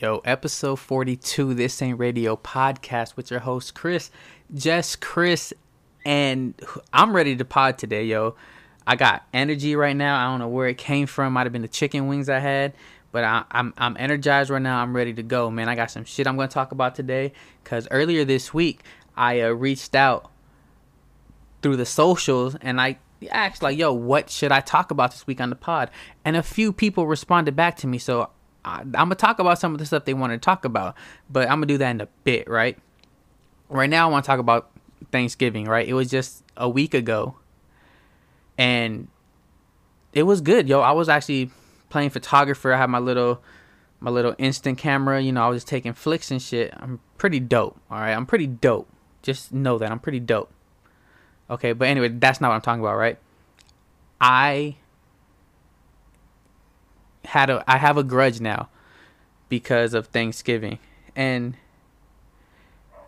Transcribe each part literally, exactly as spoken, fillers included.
Yo, episode forty-two, This Ain't Radio podcast with your host, Chris. Just Chris, and I'm ready to pod today, yo. I got energy right now. I don't know where it came from. Might have been the chicken wings I had, but I, I'm I'm energized right now. I'm ready to go, man. I got some shit I'm going to talk about today, because earlier this week, I uh, reached out through the socials, and I asked, like, yo, what should I talk about this week on the pod? And a few people responded back to me, so I'm going to talk about some of the stuff they want to talk about, but I'm going to do that in a bit, right? Right now, I want to talk about Thanksgiving, right? It was just a week ago, and it was good, yo. I was actually playing photographer. I had my little my little instant camera. You know, I was just taking flicks and shit. I'm pretty dope, all right? I'm pretty dope. Just know that. I'm pretty dope. Okay, but anyway, that's not what I'm talking about, right? I... had a I have a grudge now because of Thanksgiving and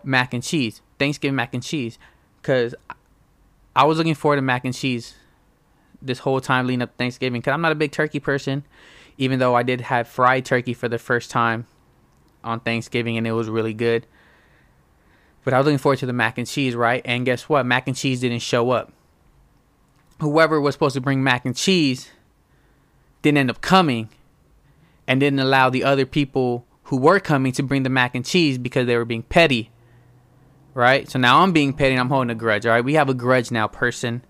mac and cheese. Thanksgiving mac and cheese, because I was looking forward to mac and cheese this whole time leading up to Thanksgiving, because I'm not a big turkey person, even though I did have fried turkey for the first time on Thanksgiving and it was really good. But I was looking forward to the mac and cheese, right? And guess what? Mac and cheese didn't show up. Whoever was supposed to bring mac and cheese didn't end up coming, and didn't allow the other people who were coming to bring the mac and cheese because they were being petty, right? So now I'm being petty and I'm holding a grudge, all right? We have a grudge now, person,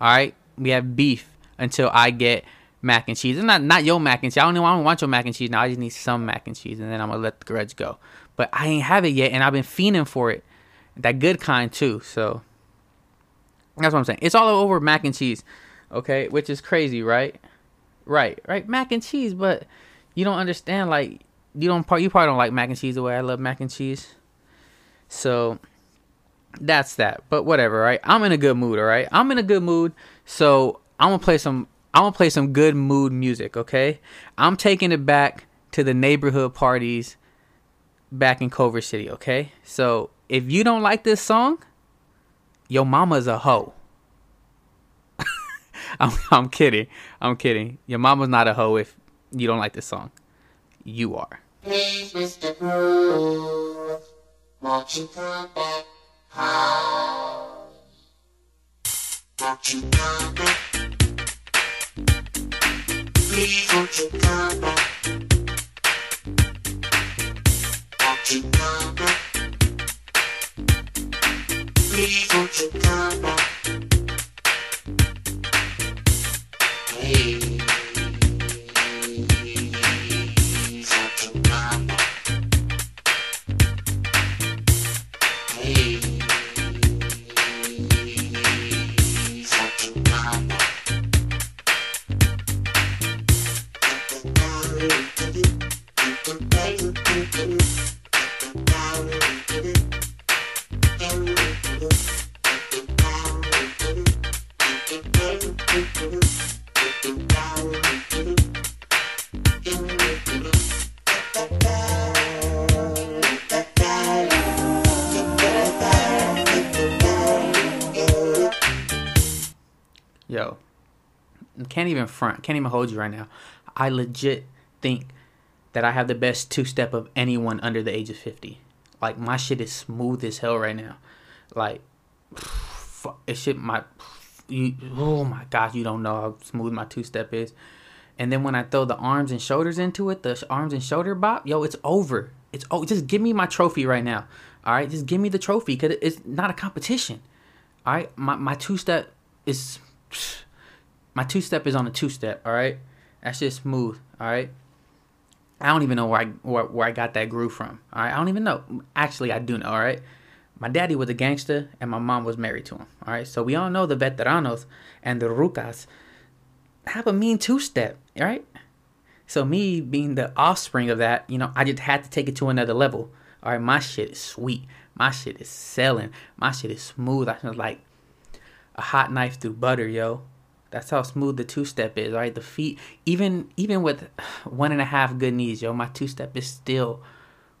all right? We have beef until I get mac and cheese. It's not, not your mac and cheese. I don't know. I don't want your mac and cheese now. I just need some mac and cheese, and then I'm going to let the grudge go. But I ain't have it yet, and I've been fiending for it, that good kind too. So that's what I'm saying. It's all over mac and cheese, okay, which is crazy, right? Right, right, mac and cheese, but you don't understand, like, you don't you probably don't like mac and cheese the way I love mac and cheese. So that's that. But whatever, right? I'm in a good mood, all right? I'm in a good mood. So I'm gonna play some I'm gonna play some good mood music, okay? I'm taking it back to the neighborhood parties back in Culver City, okay? So if you don't like this song, your mama's a hoe. I'm, I'm kidding. I'm kidding. Your mama's not a hoe if you don't like this song. You are. Hey, Mister Groove, won't you come back home? Won't you come back? Please, won't you come back? Won't you come back? Please, won't you come back? Yo, can't even front, can't even hold you right now. I legit think that I have the best two-step of anyone under the age of fifty. Like, my shit is smooth as hell right now. Like, fuck, it shit, my, you, oh my gosh, you don't know how smooth my two-step is. And then when I throw the arms and shoulders into it, the arms and shoulder bop, yo, it's over. It's oh, just give me my trophy right now, all right? Just give me the trophy, because it's not a competition, all right? My, my two-step is... My two-step is on a two-step, all right? That shit's smooth, all right? I don't even know where I, where, where I got that groove from, all right? I don't even know. Actually, I do know, all right? My daddy was a gangster, and my mom was married to him, all right? So we all know the veteranos and the rucas have a mean two-step, all right? So me being the offspring of that, you know, I just had to take it to another level, all right? My shit is sweet. My shit is selling. My shit is smooth. I feel like a hot knife through butter, yo. That's how smooth the two-step is, all right? The feet, even even with one and a half good knees, yo, my two-step is still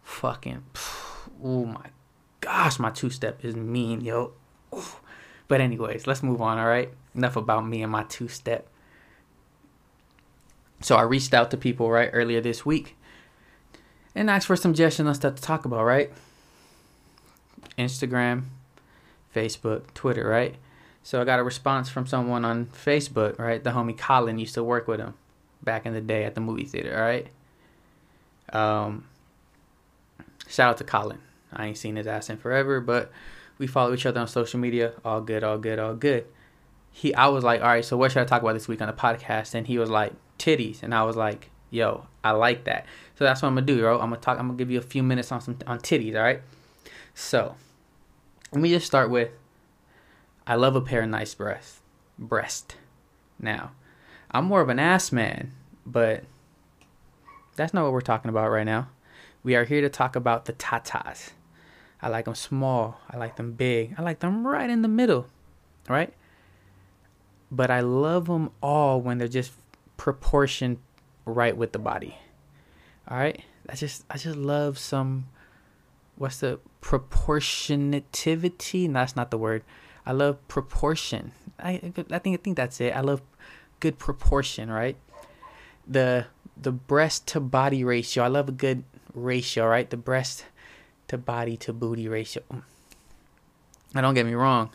fucking, oh my gosh, my two-step is mean, yo. Oof. But anyways, let's move on, all right? Enough about me and my two-step. So I reached out to people, right, earlier this week and ask for suggestions on stuff to talk about, right? Instagram, Facebook, Twitter, right? So I got a response from someone on Facebook, right? The homie Colin used to work with him back in the day at the movie theater, all right? Um, shout out to Colin. I ain't seen his ass in forever, but we follow each other on social media. All good, all good, all good. He, I was like, all right, so what should I talk about this week on the podcast? And he was like, titties. And I was like, yo, I like that. So that's what I'm going to do, bro. I'm going to talk. I'm going to give you a few minutes on some on titties, all right? So let me just start with, I love a pair of nice breasts. Breast. Now, I'm more of an ass man, but that's not what we're talking about right now. We are here to talk about the tatas. I like them small. I like them big. I like them right in the middle, right? But I love them all when they're just proportioned right with the body. All right? I just I just love some, what's the, proportionativity? No, that's not the word. I love proportion. I I think I think that's it. I love good proportion, right? The the breast to body ratio. I love a good ratio, right? The breast to body to booty ratio. Now, don't get me wrong.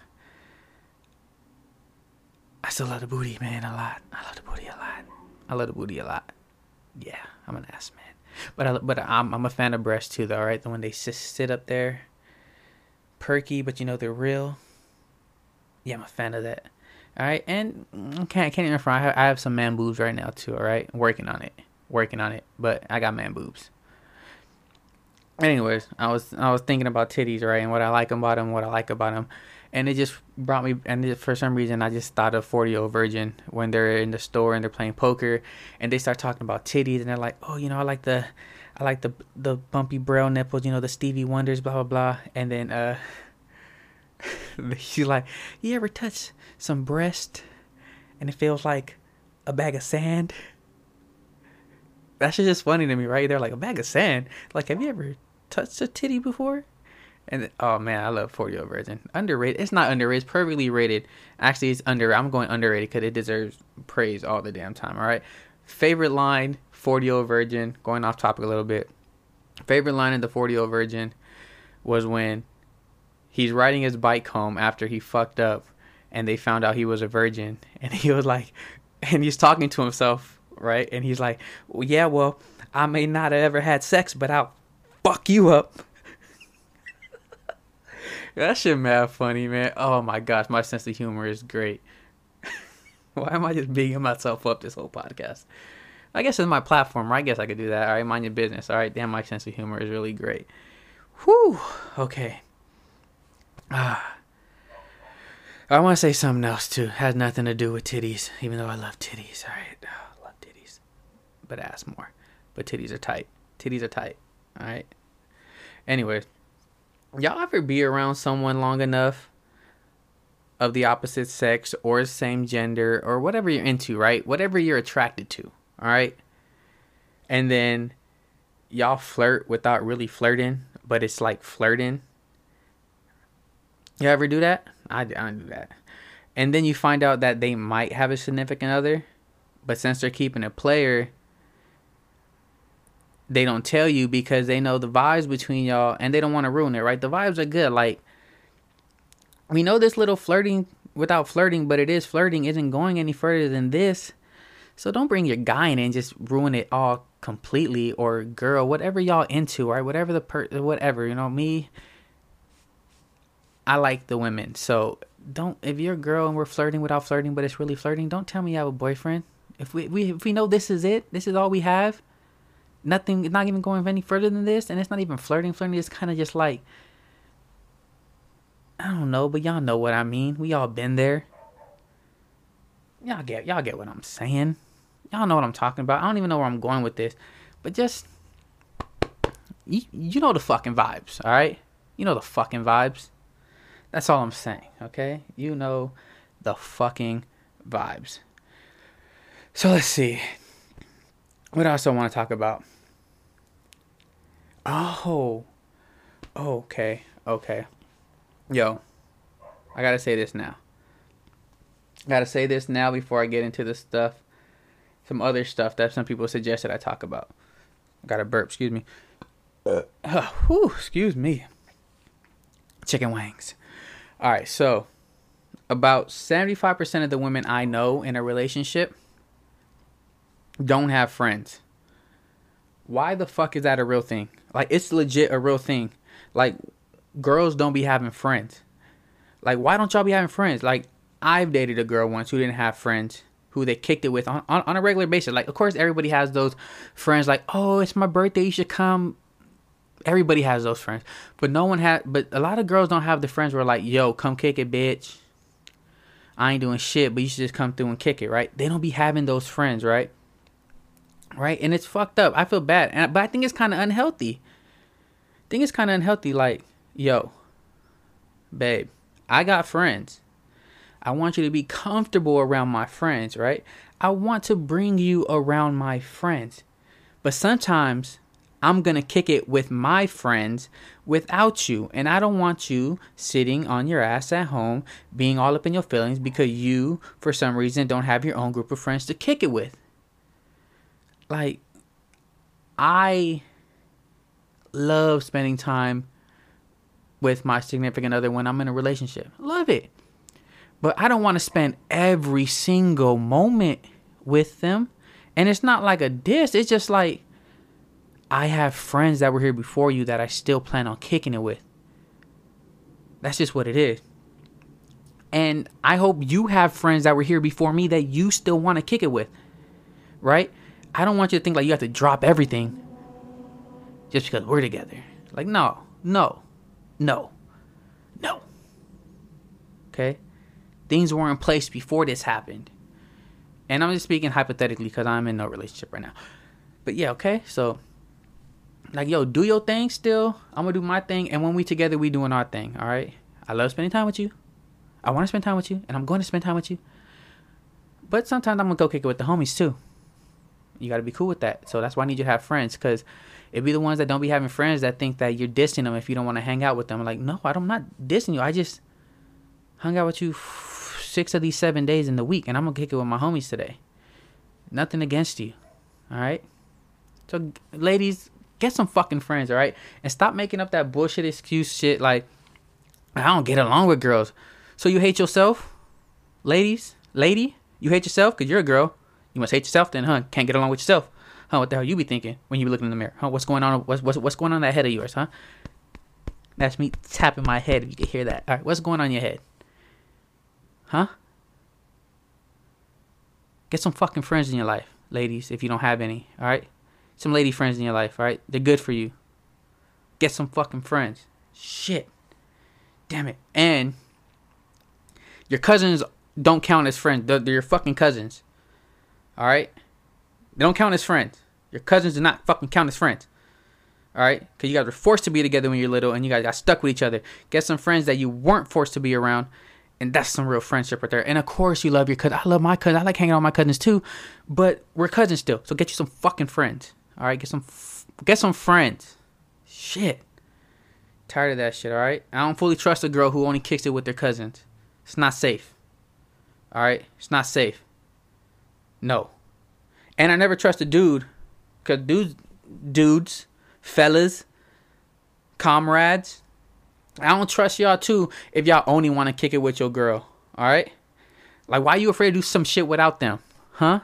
I still love the booty, man, a lot. I love the booty a lot. I love the booty a lot. Yeah, I'm an ass man. But I but I'm I'm a fan of breasts too, though, right? The when they sit sit up there, perky, but you know they're real. Yeah, I'm a fan of that. All right, and okay, I can't even front. I have, I have some man boobs right now too. All right, working on it, working on it. But I got man boobs. Anyways, I was I was thinking about titties, right, and what I like about them, what I like about them, and it just brought me. And it, for some reason, I just thought of forty-year-old virgin when they're in the store and they're playing poker, and they start talking about titties, and they're like, oh, you know, I like the, I like the the bumpy brown nipples, you know, the Stevie Wonders, blah blah blah, and then uh. She's like, you ever touch some breast and it feels like a bag of sand? That shit's just funny to me, right? They're like, a bag of sand? Like, have you ever touched a titty before? And oh man, I love forty-year-old virgin. Underrated. It's not underrated. It's perfectly rated. Actually, it's underrated. I'm going underrated because it deserves praise all the damn time, all right? Favorite line, forty-year-old virgin. Going off topic a little bit. Favorite line in the forty-year-old virgin was when he's riding his bike home after he fucked up and they found out he was a virgin. And he was like, and he's talking to himself, right? And he's like, well, yeah, well, I may not have ever had sex, but I'll fuck you up. That shit mad funny, man. Oh my gosh, my sense of humor is great. Why am I just beating myself up this whole podcast? I guess it's my platform, right? I guess I could do that. All right, mind your business. All right, damn, my sense of humor is really great. Whew, okay. Ah, I want to say something else too. Has nothing to do with titties, even though I love titties. All right, oh, I love titties, but ass more. But titties are tight. Titties are tight. All right. Anyways, y'all ever be around someone long enough of the opposite sex or same gender or whatever you're into, right? Whatever you're attracted to. All right, and then y'all flirt without really flirting, but it's like flirting. You ever do that? I, I don't do that. And then you find out that they might have a significant other, but since they're keeping a player, they don't tell you because they know the vibes between y'all and they don't want to ruin it, right? The vibes are good. Like, we know this little flirting without flirting, but it is flirting isn't going any further than this. So don't bring your guy in and just ruin it all completely, or girl, whatever y'all into, right? Whatever the per, whatever, you know, me. I like the women, so don't, if you're a girl and we're flirting without flirting, but it's really flirting, don't tell me you have a boyfriend. If we, we if we know this is it, this is all we have, nothing, not even going any further than this, and it's not even flirting, flirting is kind of just like, I don't know, but y'all know what I mean. We all been there. Y'all get, y'all get what I'm saying. Y'all know what I'm talking about. I don't even know where I'm going with this, but just, you, you know the fucking vibes, all right? You know the fucking vibes. That's all I'm saying, okay? You know the fucking vibes. So let's see. What else I want to talk about? Oh. oh. Okay. Okay. Yo. I got to say this now. Got to say this now before I get into this stuff. Some other stuff that some people suggested I talk about. Got to burp, excuse me. Uh, whew, excuse me. Chicken wings. All right, so about seventy-five percent of the women I know in a relationship don't have friends. Why the fuck is that a real thing? Like, it's legit a real thing. Like, girls don't be having friends. Like, why don't y'all be having friends? Like, I've dated a girl once who didn't have friends, who they kicked it with on, on, on a regular basis. Like, of course, everybody has those friends like, oh, it's my birthday, you should come. Everybody has those friends. But no one had, but a lot of girls don't have the friends where like, yo, come kick it, bitch. I ain't doing shit, but you should just come through and kick it, right? They don't be having those friends, right? Right? And it's fucked up. I feel bad. And, but I think it's kind of unhealthy. I think it's kind of unhealthy. Like, yo, babe, I got friends. I want you to be comfortable around my friends, right? I want to bring you around my friends. But sometimes I'm going to kick it with my friends without you. And I don't want you sitting on your ass at home, being all up in your feelings because you, for some reason, don't have your own group of friends to kick it with. Like, I love spending time with my significant other when I'm in a relationship. Love it. But I don't want to spend every single moment with them. And it's not like a diss. It's just like, I have friends that were here before you that I still plan on kicking it with. That's just what it is. And I hope you have friends that were here before me that you still want to kick it with. Right? I don't want you to think like you have to drop everything just because we're together. Like, no, no, no, no. Okay? Things were in place before this happened. And I'm just speaking hypothetically because I'm in no relationship right now. But yeah, okay? So, like, yo, do your thing still. I'm going to do my thing. And when we together, we doing our thing, all right? I love spending time with you. I want to spend time with you. And I'm going to spend time with you. But sometimes I'm going to go kick it with the homies too. You got to be cool with that. So that's why I need you to have friends, because it'd be the ones that don't be having friends that think that you're dissing them if you don't want to hang out with them. I'm like, no, I'm not dissing you. I just hung out with you f- six of these seven days in the week, and I'm going to kick it with my homies today. Nothing against you. All right? So, ladies, get some fucking friends, all right? And stop making up that bullshit excuse shit like, I don't get along with girls. So you hate yourself? Ladies? Lady? You hate yourself because you're a girl. You must hate yourself then, huh? Can't get along with yourself. Huh, what the hell you be thinking when you be looking in the mirror? Huh, what's going on? What's, what's, what's going on in that head of yours, huh? That's me tapping my head if you can hear that. All right, what's going on in your head? Huh? Get some fucking friends in your life, ladies, if you don't have any, all right? Some lady friends in your life, all right? They're good for you. Get some fucking friends. Shit. Damn it. And your cousins don't count as friends. They're, they're your fucking cousins. All right? They don't count as friends. Your cousins do not fucking count as friends. All right? Because you guys were forced to be together when you were little, and you guys got stuck with each other. Get some friends that you weren't forced to be around, and that's some real friendship right there. And, of course, you love your cousin. I love my cousin. I like hanging out with my cousins, too. But we're cousins still. So get you some fucking friends. All right? Get some f- get some friends. Shit. Tired of that shit, all right? I don't fully trust a girl who only kicks it with their cousins. It's not safe. All right? It's not safe. No. And I never trust a dude, because dudes, dudes, fellas, comrades, I don't trust y'all too if y'all only want to kick it with your girl, all right? Like, why are you afraid to do some shit without them, huh?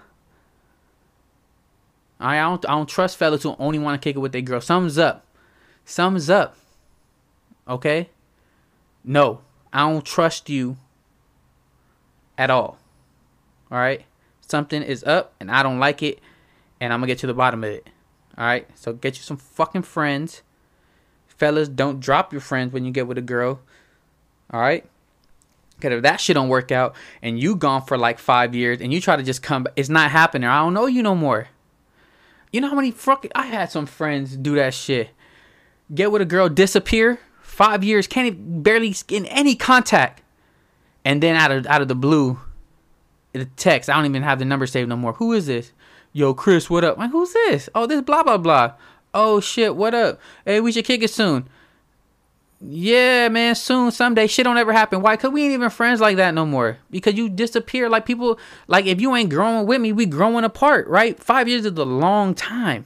I don't, I don't trust fellas who only want to kick it with their girl. Something's up. Something's up. Okay? No. I don't trust you at all, all right? Something is up, and I don't like it, and I'm going to get to the bottom of it. All right? So get you some fucking friends. Fellas, don't drop your friends when you get with a girl. All right? Because if that shit don't work out, and you gone for like five years, and you try to just come back, it's not happening. I don't know you no more. You know how many fucking... I had some friends do that shit. Get with a girl, disappear, five years, can't even barely get in any contact. And then out of out of the blue... the text. I don't even have the number saved no more. Who is this? Yo, Chris, what up? Like, who's this? Oh, this blah, blah, blah. Oh, shit, what up? Hey, we should kick it soon. Yeah, man, soon, someday. Shit don't ever happen. Why? Because we ain't even friends like that no more. Because you disappear. Like, people, like, if you ain't growing with me, we growing apart, right? Five years is a long time.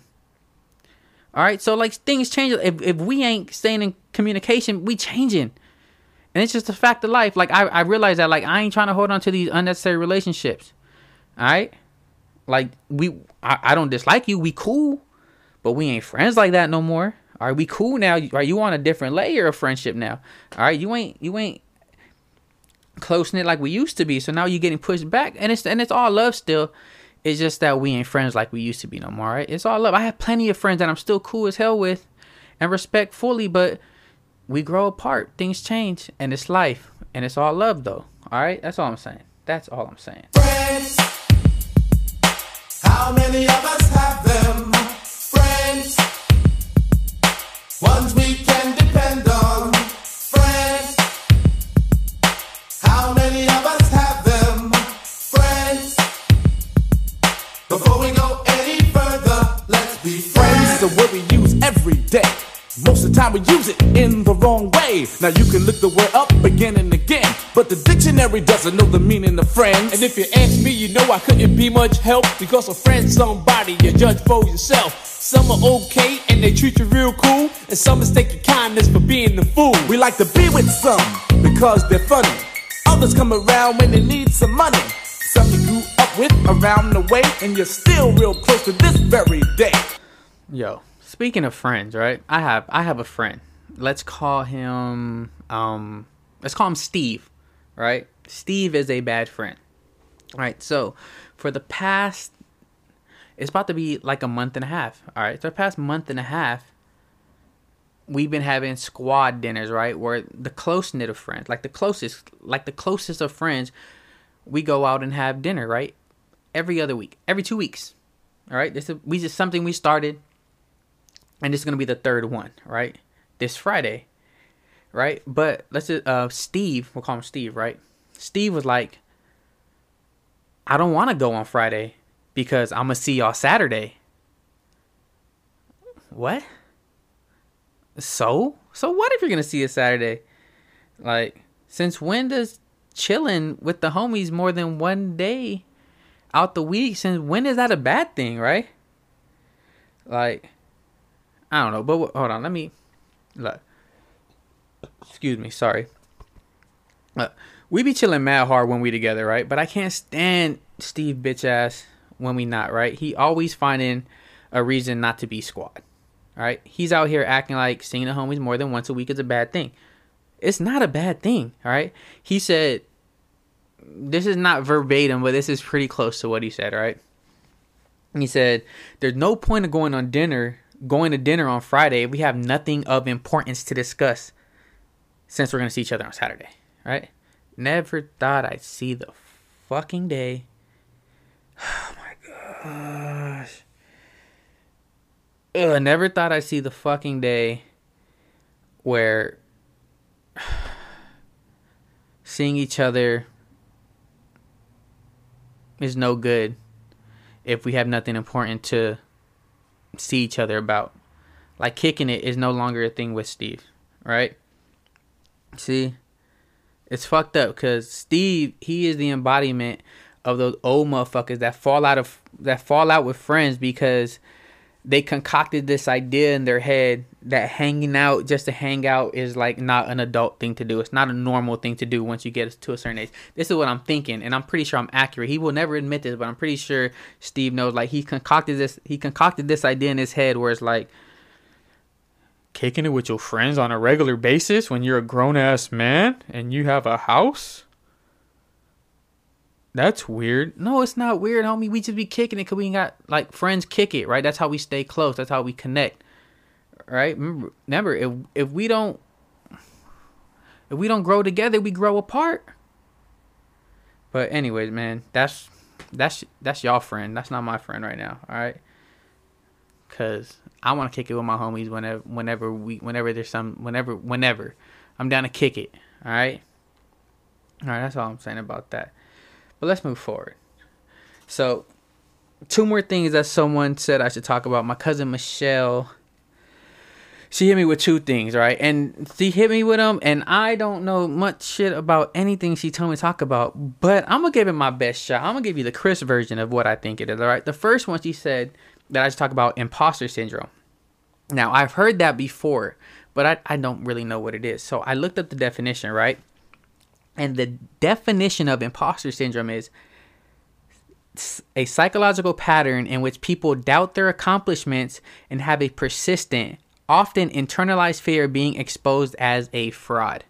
All right. So like things change. If, if we ain't staying in communication, we changing. And it's just a fact of life. Like I, I realize that like I ain't trying to hold on to these unnecessary relationships. All right. Like we, I, I don't dislike you. We cool, but we ain't friends like that no more. All right. We cool now. Are you on a different layer of friendship now? All right. You ain't, you ain't close knit like we used to be. So now you're getting pushed back, and it's, and it's all love still. It's just that we ain't friends like we used to be no more, right? It's all love. I have plenty of friends that I'm still cool as hell with and respect fully, but we grow apart. Things change, and it's life, and it's all love, though, all right? That's all I'm saying. That's all I'm saying. Friends. How many of us have them? Friends. Ones we can depend on. Friends. How many of us have them? Friends. Before we go any further, let's be friends. Friends are what we use every day. Most of the time we use it in the wrong way. Now you can look the word up again and again, but the dictionary doesn't know the meaning of friends. And if you ask me, you know I couldn't be much help, because a friend's somebody you judge for yourself. Some are okay and they treat you real cool, and some mistake your kindness for being a fool. We like to be with some because they're funny. Others come around when they need some money. Some you grew up with around the way, and you're still real close to this very day. Yo, speaking of friends, right? I have I have a friend. Let's call him um let's call him Steve, right? Steve is a bad friend. All right. So, for the past it's about to be like a month and a half, all right? So, the past month and a half we've been having squad dinners, right? Where the close knit of friends, like the closest like the closest of friends, we go out and have dinner, right? Every other week, every two weeks. All right? This is we just something we started. And this is going to be the third one, right? This Friday, right? But let's just, uh, Steve, we'll call him Steve, right? Steve was like, I don't want to go on Friday because I'm going to see y'all Saturday. What? So? So what if you're going to see us Saturday? Like, since when does chilling with the homies more than one day out the week, since when is that a bad thing, right? Like... I don't know, but hold on. Let me look. Excuse me, sorry. Look, we be chilling mad hard when we together, right? But I can't stand Steve bitch ass when we not, right? He always finding a reason not to be squad, right? He's out here acting like seeing the homies more than once a week is a bad thing. It's not a bad thing, all right? He said, this is not verbatim, but this is pretty close to what he said, all right? He said, there's no point of going on dinner. Going to dinner on Friday, we have nothing of importance to discuss since we're going to see each other on Saturday, right? Never thought I'd see the fucking day. Oh my gosh. Ugh, never thought I'd see the fucking day where seeing each other is no good if we have nothing important to see each other about. Like kicking it is no longer a thing with Steve, right? See, it's fucked up because Steve, he is the embodiment of those old motherfuckers that fall out of that fall out with friends because they concocted this idea in their head that hanging out just to hang out is like not an adult thing to do. It's not a normal thing to do once you get to a certain age. This is what I'm thinking, and I'm pretty sure I'm accurate. He will never admit this, but I'm pretty sure Steve knows. Like he concocted this, he concocted this idea in his head where it's like kicking it with your friends on a regular basis when you're a grown ass man and you have a house. That's weird. No, it's not weird, homie. We just be kicking it because we ain't got, like, friends kick it, right? That's how we stay close. That's how we connect, right? Remember, remember if, if we don't, if we don't grow together, we grow apart. But anyways, man, that's, that's, that's y'all friend. That's not my friend right now, all right? Because I want to kick it with my homies whenever, whenever we, whenever there's some, whenever, whenever. I'm down to kick it, all right? All right, that's all I'm saying about that. But let's move forward. So, two more things that someone said I should talk about. My cousin Michelle, she hit me with two things, right? And she hit me with them, and I don't know much shit about anything she told me to talk about. But I'm going to give it my best shot. I'm going to give you the crisp version of what I think it is, all right? The first one she said that I should talk about imposter syndrome. Now, I've heard that before, but I, I don't really know what it is. So I looked up the definition, right? And the definition of imposter syndrome is a psychological pattern in which people doubt their accomplishments and have a persistent, often internalized fear of being exposed as a fraud,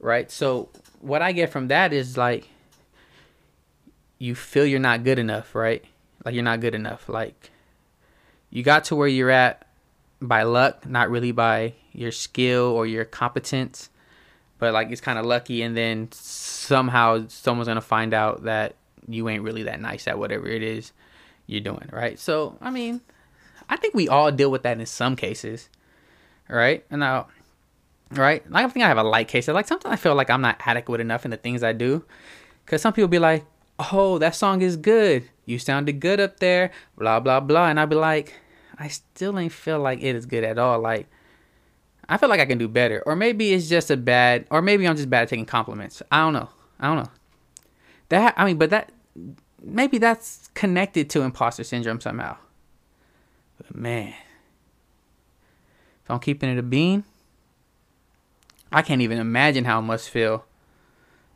right? So what I get from that is, like, you feel you're not good enough, right? Like, you're not good enough. Like, you got to where you're at by luck, not really by your skill or your competence, but, like, it's kind of lucky, and then somehow someone's gonna find out that you ain't really that nice at whatever it is you're doing, right? So, I mean, I think we all deal with that in some cases, right? And now, right? Like, I think I have a light case. Like, sometimes I feel like I'm not adequate enough in the things I do, because some people be like, oh, that song is good. You sounded good up there, blah, blah, blah. And I'd be like, I still ain't feel like it is good at all. Like, I feel like I can do better. Or maybe it's just a bad, or maybe I'm just bad at taking compliments. I don't know. I don't know. That, I mean, but that, maybe that's connected to imposter syndrome somehow. But man, if I'm keeping it a bean, I can't even imagine how it must feel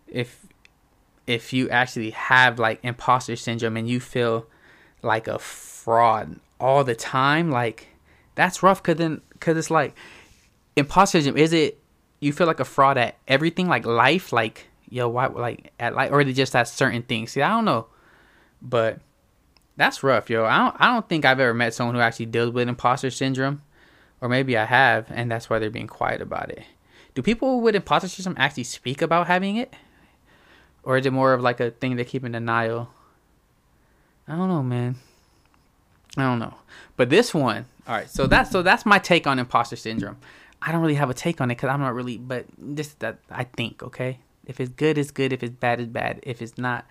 if if you actually have, like, imposter syndrome and you feel like a fraud all the time. Like, that's rough, because then, because it's like, imposter syndrome, is it you feel like a fraud at everything, like life, like, yo, why, like, at life, or is it just at certain things? See, I don't know, but that's rough, yo. I don't, I don't think I've ever met someone who actually deals with imposter syndrome, or maybe I have, and that's why they're being quiet about it. Do people with imposter syndrome actually speak about having it, or is it more of like a thing they keep in denial? I don't know, man. I don't know. But this one, all right. So that's so that's my take on imposter syndrome. I don't really have a take on it because I'm not really, but just that I think, okay? If it's good, it's good. If it's bad, it's bad. If it's not,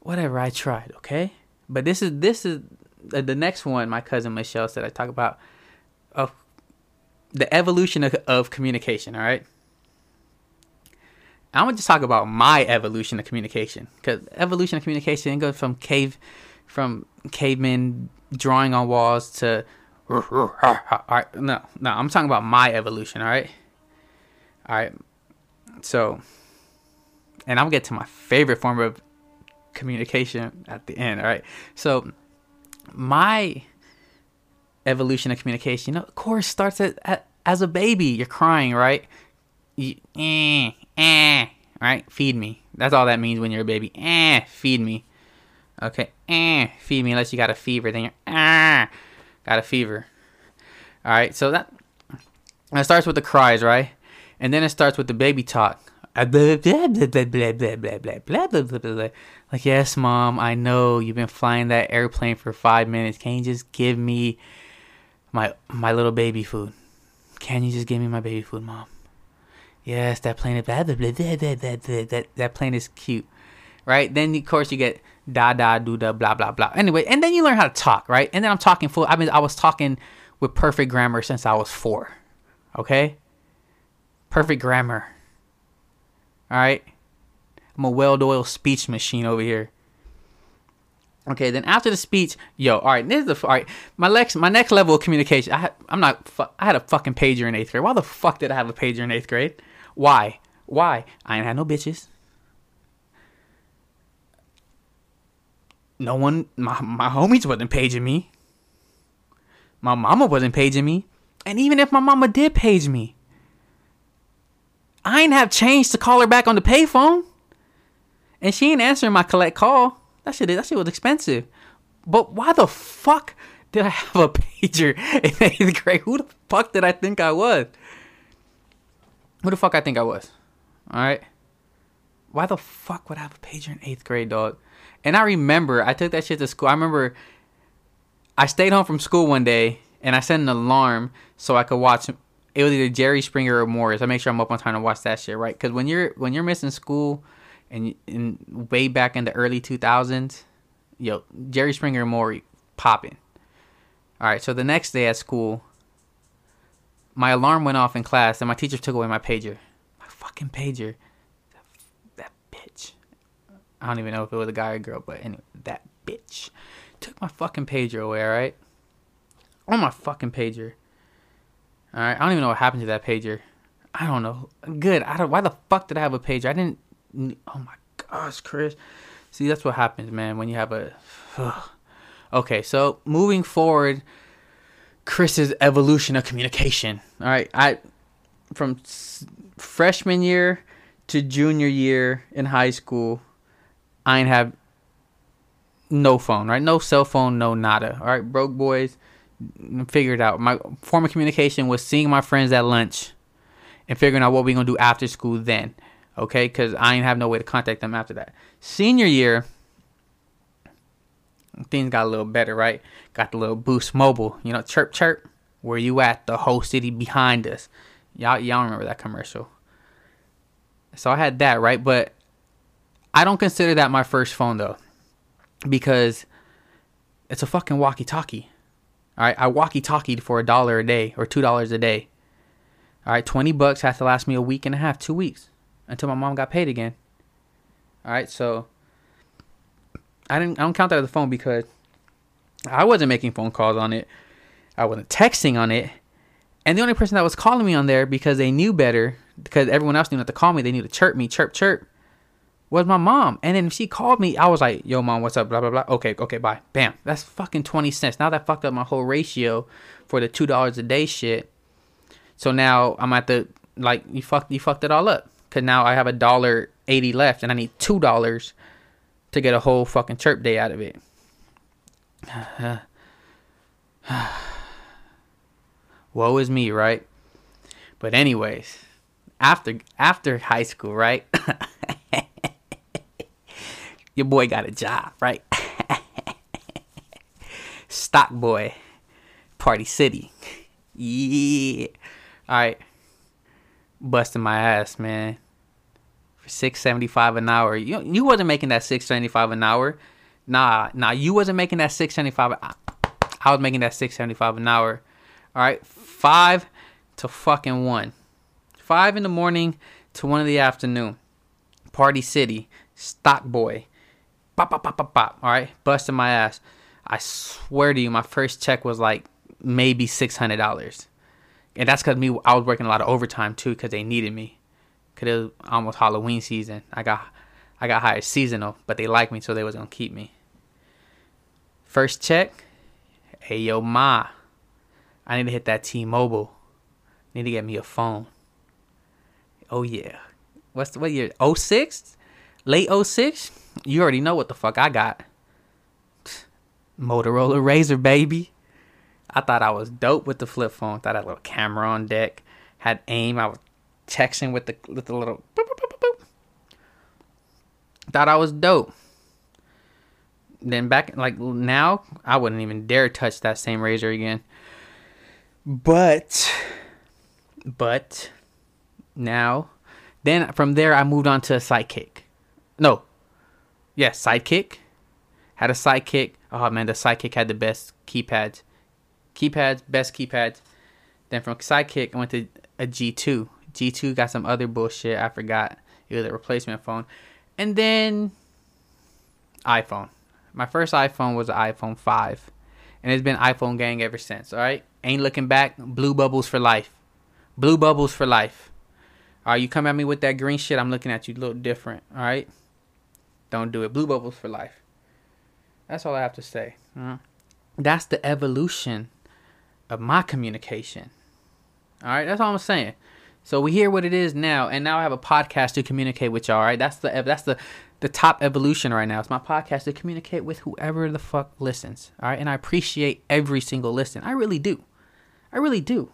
whatever, I tried, okay? But this is, this is the, the next one my cousin Michelle said I talk about of the evolution of, of communication, all right? I'm going to just talk about my evolution of communication, because evolution of communication goes from cave, from cavemen drawing on walls to, all right, no, no, I'm talking about my evolution, all right? All right, so, and I'll get to my favorite form of communication at the end, all right? So, my evolution of communication, you know, of course, starts at, at, as a baby. You're crying, right? You, eh, eh, right? Feed me. That's all that means when you're a baby. Eh, feed me. Okay, eh, feed me, unless you got a fever, then you're, ah, got a fever. All right, so that, that starts with the cries, right? And then it starts with the baby talk. Like, yes, mom, I know you've been flying that airplane for five minutes. Can you just give me my my little baby food? Can you just give me my baby food, mom? Yes, that plane is blah, blah, blah, blah, blah, blah, blah, that that plane is cute, right? Then of course you get da da do da blah blah blah. Anyway, and then you learn how to talk, right? And then I'm talking full. I mean, I was talking with perfect grammar since I was four. Okay, perfect grammar. All right, I'm a well-oiled speech machine over here. Okay, then after the speech, yo, all right, this is the all right. My next, my next level of communication. I had, I'm not. I had a fucking pager in eighth grade. Why the fuck did I have a pager in eighth grade? Why? Why? I ain't had no bitches. No one, my, my homies wasn't paging me. My mama wasn't paging me. And even if my mama did page me, I ain't have change to call her back on the payphone. And she ain't answering my collect call. That shit, that shit was expensive. But why the fuck did I have a pager in eighth grade? Who the fuck did I think I was? Who the fuck I think I was? All right. Why the fuck would I have a pager in eighth grade, dog? And I remember, I took that shit to school. I remember I stayed home from school one day, and I set an alarm so I could watch. It was either Jerry Springer or Morris. I make sure I'm up on time to watch that shit, right? Because when you're when you're missing school, and, and way back in the early two thousands, yo, Jerry Springer and Morris popping. All right, so the next day at school, my alarm went off in class, and my teacher took away my pager. My fucking pager. That, that bitch. I don't even know if it was a guy or a girl, but anyway, that bitch took my fucking pager away, all right? On my fucking pager. Alright, I don't even know what happened to that pager. I don't know. Good. I don't. Why the fuck did I have a pager? I didn't. Oh my gosh, Chris. See, that's what happens, man, when you have a... Ugh. Okay, so moving forward, Chris's evolution of communication. All right, I from s freshman year to junior year in high school, I ain't have no phone, right? No cell phone, no nada. All right, broke boys, figured out. My form of communication was seeing my friends at lunch and figuring out what we gonna do after school then. Okay, because I ain't have no way to contact them after that. Senior year, things got a little better, right? Got the little Boost Mobile. You know, chirp, chirp. Where you at? The whole city behind us. Y'all y'all remember that commercial. So I had that, right? But I don't consider that my first phone, though. Because it's a fucking walkie-talkie. All right, I walkie-talkied for a dollar a day or two dollars a day. All right, twenty bucks has to last me a week and a half, two weeks. Until my mom got paid again. Alright, so I didn't I don't count that as a phone because I wasn't making phone calls on it. I wasn't texting on it. And the only person that was calling me on there because they knew better, because everyone else knew not to call me, they knew to chirp me, chirp, chirp, was my mom. And then if she called me, I was like, yo mom, what's up? Blah blah blah. Okay, okay, bye. Bam. That's fucking twenty cents. Now that fucked up my whole ratio for the two dollars a day shit. So now I'm at the like you fucked you fucked it all up. Cause now I have a dollar eighty left, and I need two dollars to get a whole fucking chirp day out of it. Woe is me, right? But anyways, after after high school, right? Your boy got a job, right? Stock boy, Party City, yeah. All right, busting my ass, man. six seventy-five an hour. You you wasn't making that six seventy-five an hour. Nah, nah, you wasn't making that six seventy-five. I, I was making that six seventy-five an hour. All right, five to fucking one. Five in the morning to one in the afternoon. Party City, stock boy. Pop pop pop pop pop. All right, busting my ass. I swear to you, my first check was like maybe six hundred dollars, and that's because me I was working a lot of overtime too because they needed me. Cause it was almost Halloween season. I got, I got hired seasonal, but they liked me, so they was gonna keep me. First check, hey yo ma, I need to hit that T-Mobile. Need to get me a phone. Oh yeah, what's the what year? oh six, late oh six. You already know what the fuck I got. Motorola Razr, baby. I thought I was dope with the flip phone. Thought I had a little camera on deck. Had aim. I was texting with the with the little boop, boop, boop, boop. Thought I was dope. Then back like now, I wouldn't even dare touch that same razor again. But, but now, then from there I moved on to a Sidekick. No, yeah, Sidekick. Had a Sidekick. Oh man, the Sidekick had the best keypads. Keypads, best keypads. Then from Sidekick I went to a G two. G two got some other bullshit. I forgot. It was a replacement phone. And then iPhone. My first iPhone was an iPhone five. And it's been iPhone gang ever since. All right? Ain't looking back. Blue bubbles for life. Blue bubbles for life. All right? You come at me with that green shit, I'm looking at you a little different. All right? Don't do it. Blue bubbles for life. That's all I have to say. Uh-huh. That's the evolution of my communication. All right? That's all I'm saying. So we hear what it is now, and now I have a podcast to communicate with y'all, right? That's the that's the, the top evolution right now. It's my podcast to communicate with whoever the fuck listens, all right? And I appreciate every single listen. I really do. I really do.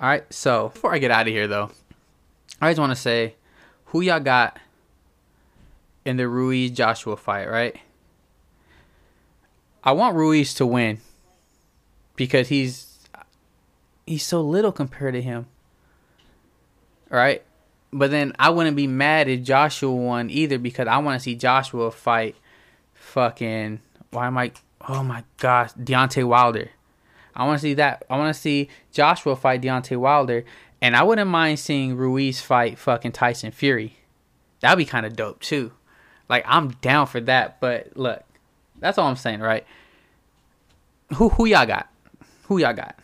All right, so before I get out of here, though, I just want to say who y'all got in the Ruiz-Joshua fight, right? I want Ruiz to win because he's he's so little compared to him. Right, but then I wouldn't be mad if Joshua won either because I want to see Joshua fight fucking why am I oh my gosh Deontay Wilder. I want to see that. I want to see Joshua fight Deontay Wilder, and I wouldn't mind seeing Ruiz fight fucking Tyson Fury. That'd be kind of dope too. Like I'm down for that. But look, that's all I'm saying, right? Who who y'all got? Who y'all got?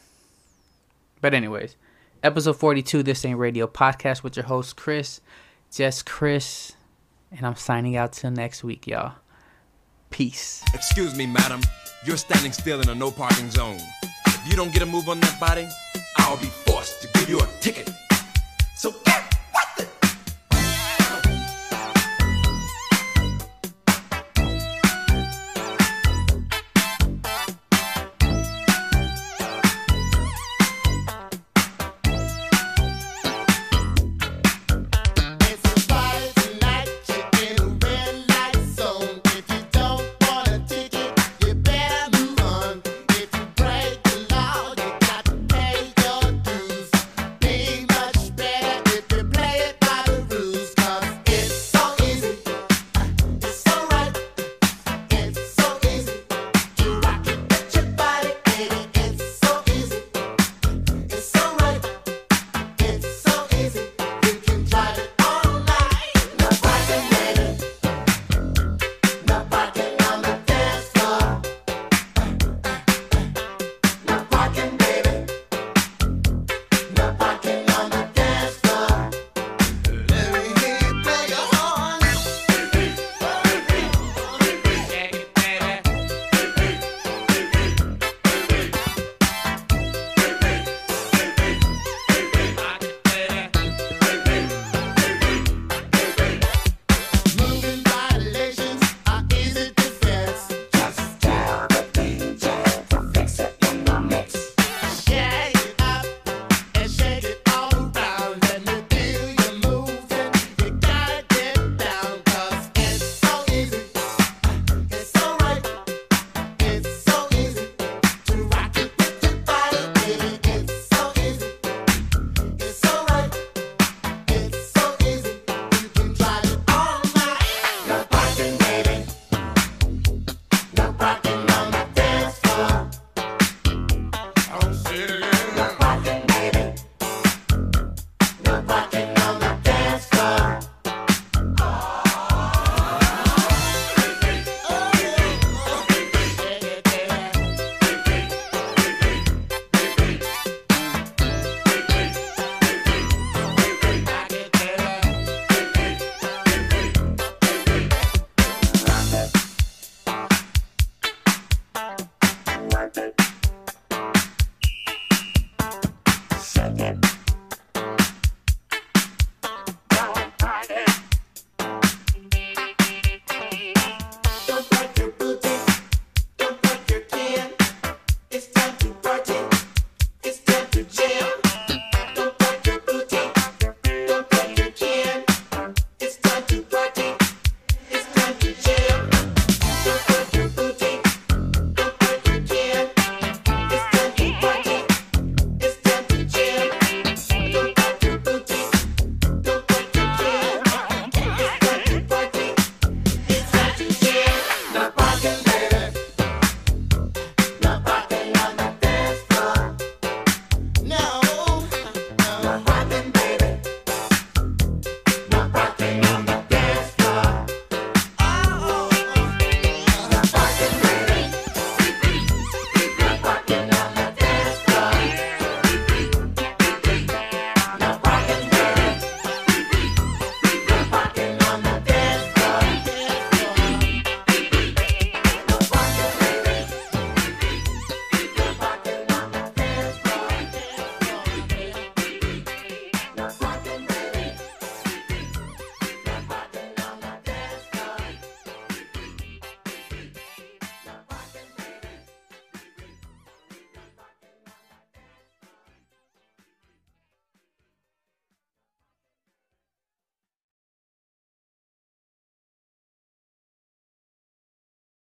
But anyways, episode forty-two, This Ain't Radio Podcast with your host, Chris. Just Chris. And I'm signing out till next week, y'all. Peace. Excuse me, madam. You're standing still in a no parking zone. If you don't get a move on that body, I'll be forced to give you a ticket.